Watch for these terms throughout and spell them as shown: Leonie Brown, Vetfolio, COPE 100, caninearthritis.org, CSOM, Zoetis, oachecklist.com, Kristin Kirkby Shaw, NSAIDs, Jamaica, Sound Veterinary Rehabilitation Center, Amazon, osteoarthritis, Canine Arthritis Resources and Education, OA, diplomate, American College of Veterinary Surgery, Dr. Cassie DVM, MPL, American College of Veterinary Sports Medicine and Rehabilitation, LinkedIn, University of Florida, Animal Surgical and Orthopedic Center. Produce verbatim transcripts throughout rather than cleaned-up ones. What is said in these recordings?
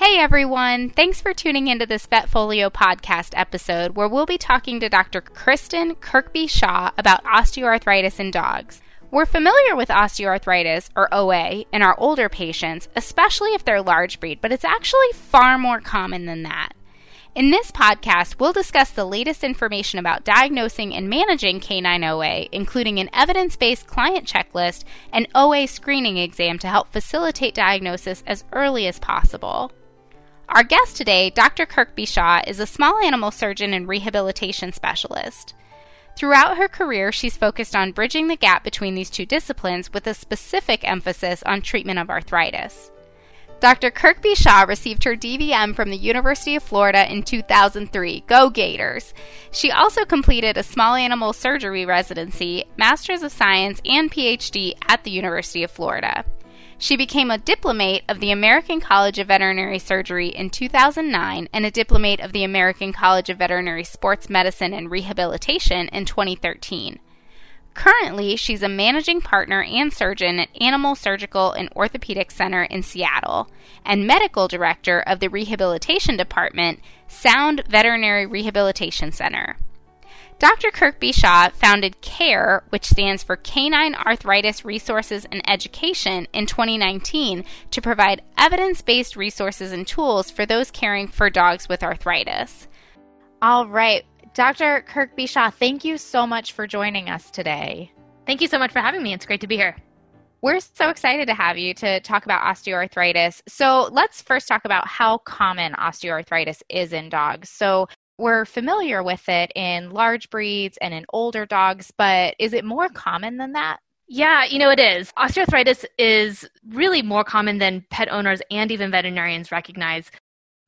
Hey everyone, thanks for tuning into this Vetfolio podcast episode where we'll be talking to Doctor Kristin Kirkby Shaw about osteoarthritis in dogs. We're familiar with osteoarthritis, or O A, in our older patients, especially if they're large breed, but it's actually far more common than that. In this podcast, we'll discuss the latest information about diagnosing and managing canine O A, including an evidence-based client checklist and O A screening exam to help facilitate diagnosis as early as possible. Our guest today, Doctor Kirkby Shaw, is a small animal surgeon and rehabilitation specialist. Throughout her career, she's focused on bridging the gap between these two disciplines with a specific emphasis on treatment of arthritis. Doctor Kirkby Shaw received her D V M from the University of Florida in two thousand three. Go Gators! She also completed a small animal surgery residency, Master's of Science, and P H D at the University of Florida. She became a diplomate of the American College of Veterinary Surgery in two thousand nine and a diplomate of the American College of Veterinary Sports Medicine and Rehabilitation in twenty thirteen. Currently, she's a managing partner and surgeon at Animal Surgical and Orthopedic Center in Seattle and medical director of the Rehabilitation Department, Sound Veterinary Rehabilitation Center. Doctor Kirkby Shaw founded CARE, which stands for Canine Arthritis Resources and Education, in twenty nineteen to provide evidence-based resources and tools for those caring for dogs with arthritis. All right. Doctor Kirkby Shaw, thank you so much for joining us today. Thank you so much for having me. It's great to be here. We're so excited to have you to talk about osteoarthritis. So let's first talk about how common osteoarthritis is in dogs. So we're familiar with it in large breeds and in older dogs, but is it more common than that? Yeah, you know, it is. Osteoarthritis is really more common than pet owners and even veterinarians recognize.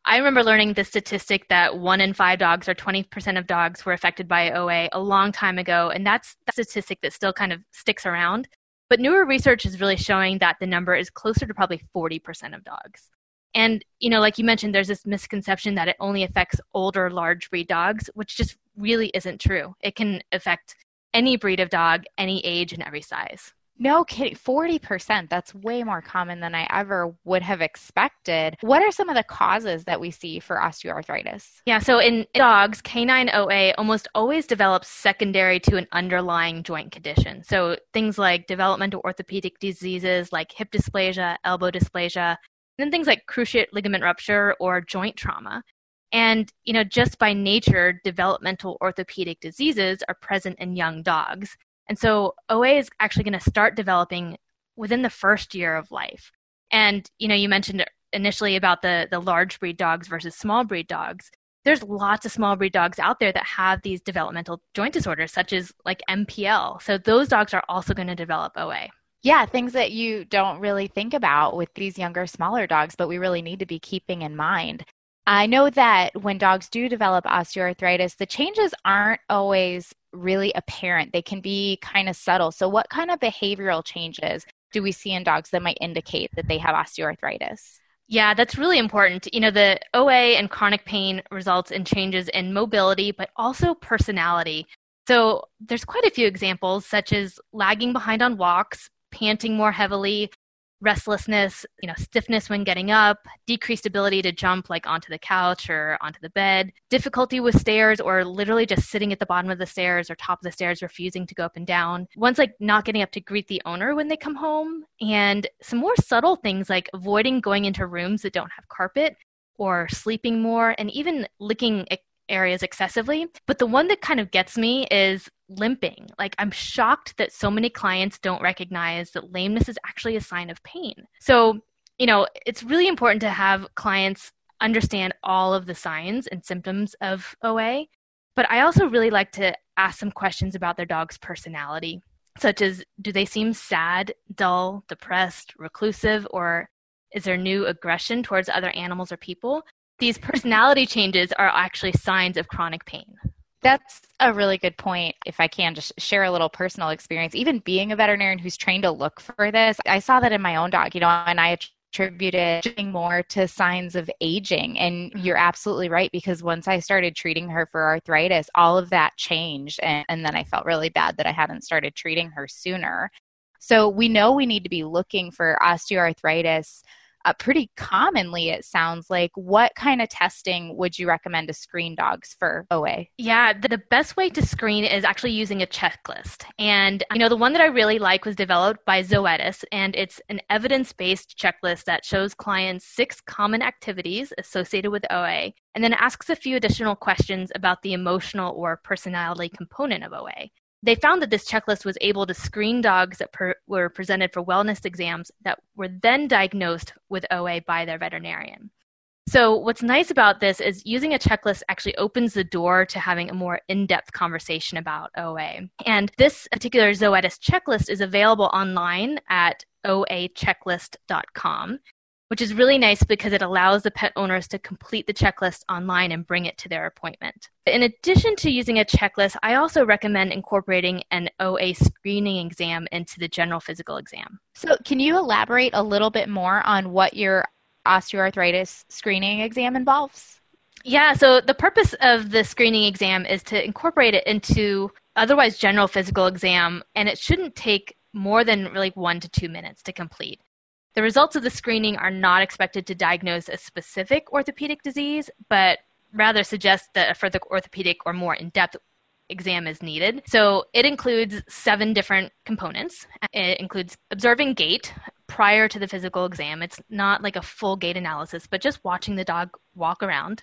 I remember learning the statistic that one in five dogs, or twenty percent of dogs, were affected by O A a long time ago, and that's a statistic that still kind of sticks around. But newer research is really showing that the number is closer to probably forty percent of dogs. And, you know, like you mentioned, there's this misconception that it only affects older, large breed dogs, which just really isn't true. It can affect any breed of dog, any age, and every size. No kidding. forty percent. That's way more common than I ever would have expected. What are some of the causes that we see for osteoarthritis? Yeah. So in dogs, canine O A almost always develops secondary to an underlying joint condition. So things like developmental orthopedic diseases like hip dysplasia, elbow dysplasia, and then things like cruciate ligament rupture or joint trauma. And, you know, just by nature, developmental orthopedic diseases are present in young dogs. And so O A is actually going to start developing within the first year of life. And, you know, you mentioned initially about the, the large breed dogs versus small breed dogs. There's lots of small breed dogs out there that have these developmental joint disorders, such as like M P L. So those dogs are also going to develop O A. Yeah, things that you don't really think about with these younger, smaller dogs, but we really need to be keeping in mind. I know that when dogs do develop osteoarthritis, the changes aren't always really apparent. They can be kind of subtle. So what kind of behavioral changes do we see in dogs that might indicate that they have osteoarthritis? Yeah, that's really important. You know, the O A and chronic pain results in changes in mobility, but also personality. So there's quite a few examples, such as lagging behind on walks, panting more heavily, restlessness, you know, stiffness when getting up, decreased ability to jump like onto the couch or onto the bed, difficulty with stairs or literally just sitting at the bottom of the stairs or top of the stairs, refusing to go up and down. One's like not getting up to greet the owner when they come home, and some more subtle things like avoiding going into rooms that don't have carpet or sleeping more and even licking areas excessively. But the one that kind of gets me is limping. Like, I'm shocked that so many clients don't recognize that lameness is actually a sign of pain. So, you know, it's really important to have clients understand all of the signs and symptoms of O A. But I also really like to ask some questions about their dog's personality, such as, do they seem sad, dull, depressed, reclusive, or is there new aggression towards other animals or people? These personality changes are actually signs of chronic pain. That's a really good point. If I can just share a little personal experience, even being a veterinarian who's trained to look for this, I saw that in my own dog, you know, and I attributed more to signs of aging. And you're absolutely right, because once I started treating her for arthritis, all of that changed. And, and then I felt really bad that I hadn't started treating her sooner. So we know we need to be looking for osteoarthritis uh, pretty commonly, it sounds like. What kind of testing would you recommend to screen dogs for O A? Yeah, the, the best way to screen is actually using a checklist. And, you know, the one that I really like was developed by Zoetis, and it's an evidence-based checklist that shows clients six common activities associated with O A, and then asks a few additional questions about the emotional or personality component of O A. They found that this checklist was able to screen dogs that per, were presented for wellness exams that were then diagnosed with O A by their veterinarian. So what's nice about this is using a checklist actually opens the door to having a more in-depth conversation about O A. And this particular Zoetis checklist is available online at O A checklist dot com, which is really nice because it allows the pet owners to complete the checklist online and bring it to their appointment. In addition to using a checklist, I also recommend incorporating an O A screening exam into the general physical exam. So can you elaborate a little bit more on what your osteoarthritis screening exam involves? Yeah, so the purpose of the screening exam is to incorporate it into otherwise general physical exam, and it shouldn't take more than really one to two minutes to complete. The results of the screening are not expected to diagnose a specific orthopedic disease, but rather suggest that a further orthopedic or more in-depth exam is needed. So it includes seven different components. It includes observing gait prior to the physical exam. It's not like a full gait analysis, but just watching the dog walk around.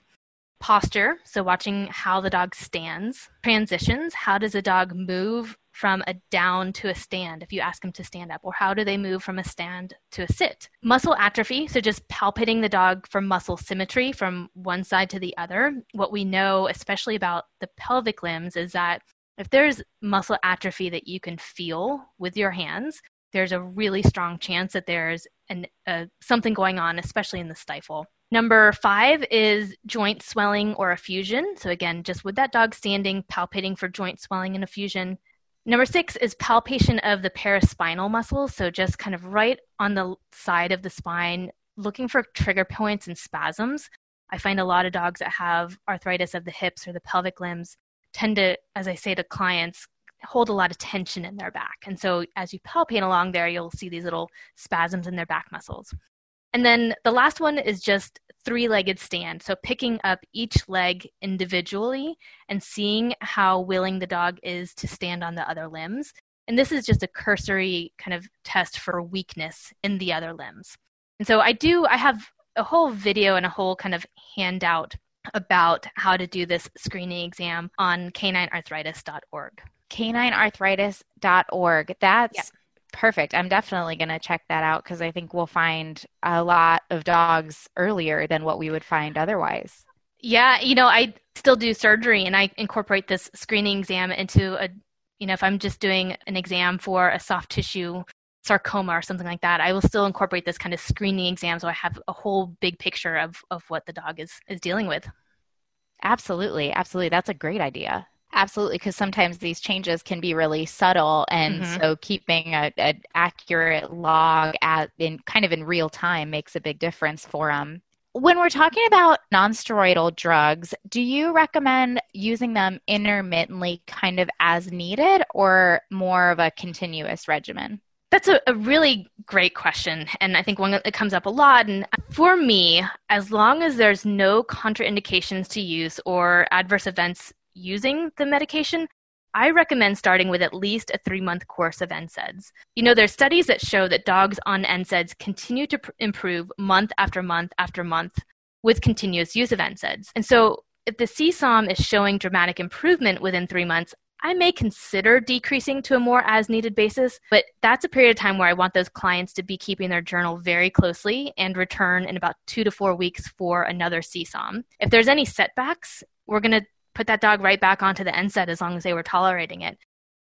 Posture, so watching how the dog stands. Transitions, how does a dog move from a down to a stand if you ask them to stand up, or how do they move from a stand to a sit? Muscle atrophy, so just palpating the dog for muscle symmetry from one side to the other. What we know, especially about the pelvic limbs, is that if there's muscle atrophy that you can feel with your hands, there's a really strong chance that there's an, uh, something going on, especially in the stifle. Number five is joint swelling or effusion. So again, just with that dog standing, palpating for joint swelling and effusion. Number six is palpation of the paraspinal muscles, so just kind of right on the side of the spine, looking for trigger points and spasms. I find a lot of dogs that have arthritis of the hips or the pelvic limbs tend to, as I say to clients, hold a lot of tension in their back. And so as you palpate along there, you'll see these little spasms in their back muscles. And then the last one is just three-legged stand. So picking up each leg individually and seeing how willing the dog is to stand on the other limbs. And this is just a cursory kind of test for weakness in the other limbs. And so I do, I have a whole video and a whole kind of handout about how to do this screening exam on canine arthritis dot org. canine arthritis dot org. That's yeah. Perfect. I'm definitely going to check that out because I think we'll find a lot of dogs earlier than what we would find otherwise. Yeah, you know, I still do surgery and I incorporate this screening exam into a, you know, if I'm just doing an exam for a soft tissue sarcoma or something like that, I will still incorporate this kind of screening exam so I have a whole big picture of, of what the dog is, is dealing with. Absolutely. Absolutely. That's a great idea. Absolutely, because sometimes these changes can be really subtle, and mm-hmm. so keeping a, an accurate log at in kind of in real time makes a big difference for them. When we're talking about non-steroidal drugs, do you recommend using them intermittently, kind of as needed, or more of a continuous regimen? That's a, a really great question, and I think one that comes up a lot. And for me, as long as there's no contraindications to use or adverse events using the medication, I recommend starting with at least a three-month course of N SAIDs. You know, there's studies that show that dogs on N SAIDs continue to pr- improve month after month after month with continuous use of N SAIDs. And so if the C S O M is showing dramatic improvement within three months, I may consider decreasing to a more as-needed basis, but that's a period of time where I want those clients to be keeping their journal very closely and return in about two to four weeks for another C S O M. If there's any setbacks, we're going to put that dog right back onto the N SAID as long as they were tolerating it,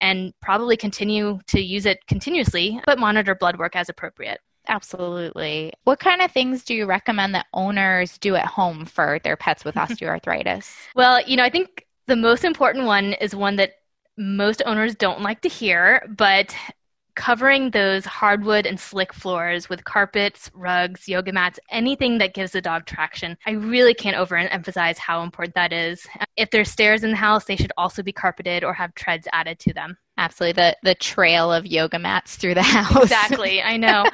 and probably continue to use it continuously, but monitor blood work as appropriate. Absolutely. What kind of things do you recommend that owners do at home for their pets with osteoarthritis? Well, you know, I think the most important one is one that most owners don't like to hear, but covering those hardwood and slick floors with carpets, rugs, yoga mats, anything that gives the dog traction. I really can't overemphasize how important that is. If there's stairs in the house, they should also be carpeted or have treads added to them. Absolutely. The the trail of yoga mats through the house. Exactly. I know.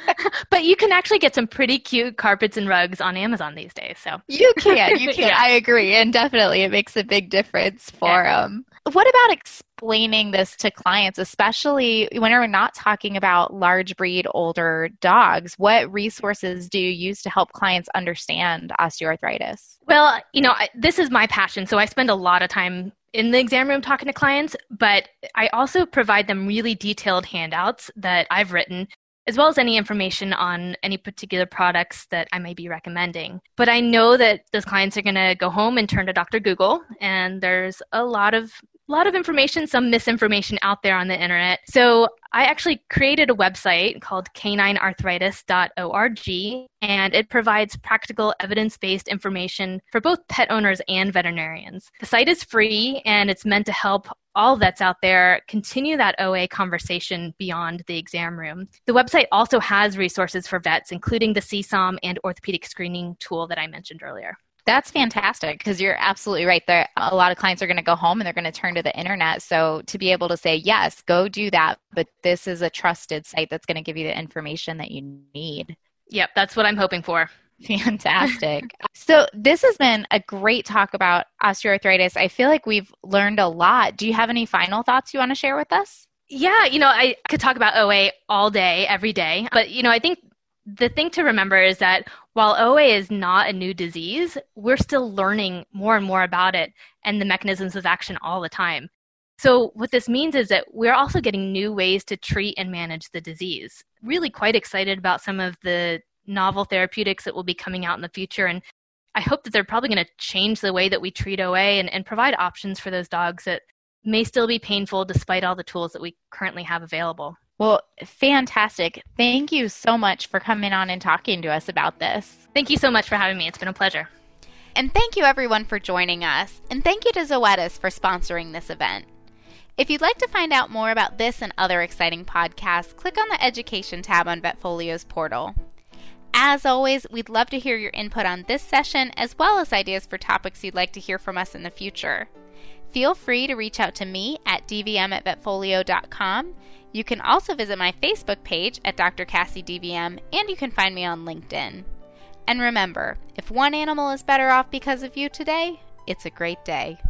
But you can actually get some pretty cute carpets and rugs on Amazon these days. So You can. You can. Yeah. I agree. And definitely it makes a big difference for yeah. um What about explaining this to clients, especially when we're not talking about large breed, older dogs? What resources do you use to help clients understand osteoarthritis? Well, you know, I, this is my passion. So I spend a lot of time in the exam room talking to clients, but I also provide them really detailed handouts that I've written, as well as any information on any particular products that I may be recommending. But I know that those clients are going to go home and turn to Doctor Google, and there's a lot of lot of information, some misinformation out there on the internet. So I actually created a website called canine arthritis dot org, and it provides practical evidence-based information for both pet owners and veterinarians. The site is free, and it's meant to help all vets out there continue that O A conversation beyond the exam room. The website also has resources for vets, including the C S O M and orthopedic screening tool that I mentioned earlier. That's fantastic, because you're absolutely right. There, a lot of clients are going to go home and they're going to turn to the internet. So to be able to say, yes, go do that, but this is a trusted site that's going to give you the information that you need. Yep, that's what I'm hoping for. Fantastic. So this has been a great talk about osteoarthritis. I feel like we've learned a lot. Do you have any final thoughts you want to share with us? Yeah, you know, I could talk about O A all day, every day, but you know, I think the thing to remember is that while O A is not a new disease, we're still learning more and more about it and the mechanisms of action all the time. So what this means is that we're also getting new ways to treat and manage the disease. Really quite excited about some of the novel therapeutics that will be coming out in the future. And I hope that they're probably going to change the way that we treat O A and, and provide options for those dogs that may still be painful despite all the tools that we currently have available. Well, fantastic. Thank you so much for coming on and talking to us about this. Thank you so much for having me. It's been a pleasure. And thank you everyone for joining us. And thank you to Zoetis for sponsoring this event. If you'd like to find out more about this and other exciting podcasts, click on the Education tab on Vetfolio's portal. As always, we'd love to hear your input on this session, as well as ideas for topics you'd like to hear from us in the future. Feel free to reach out to me at d v m at vetfolio dot com. You can also visit my Facebook page at Doctor Cassie D V M, and you can find me on LinkedIn. And remember, if one animal is better off because of you today, it's a great day.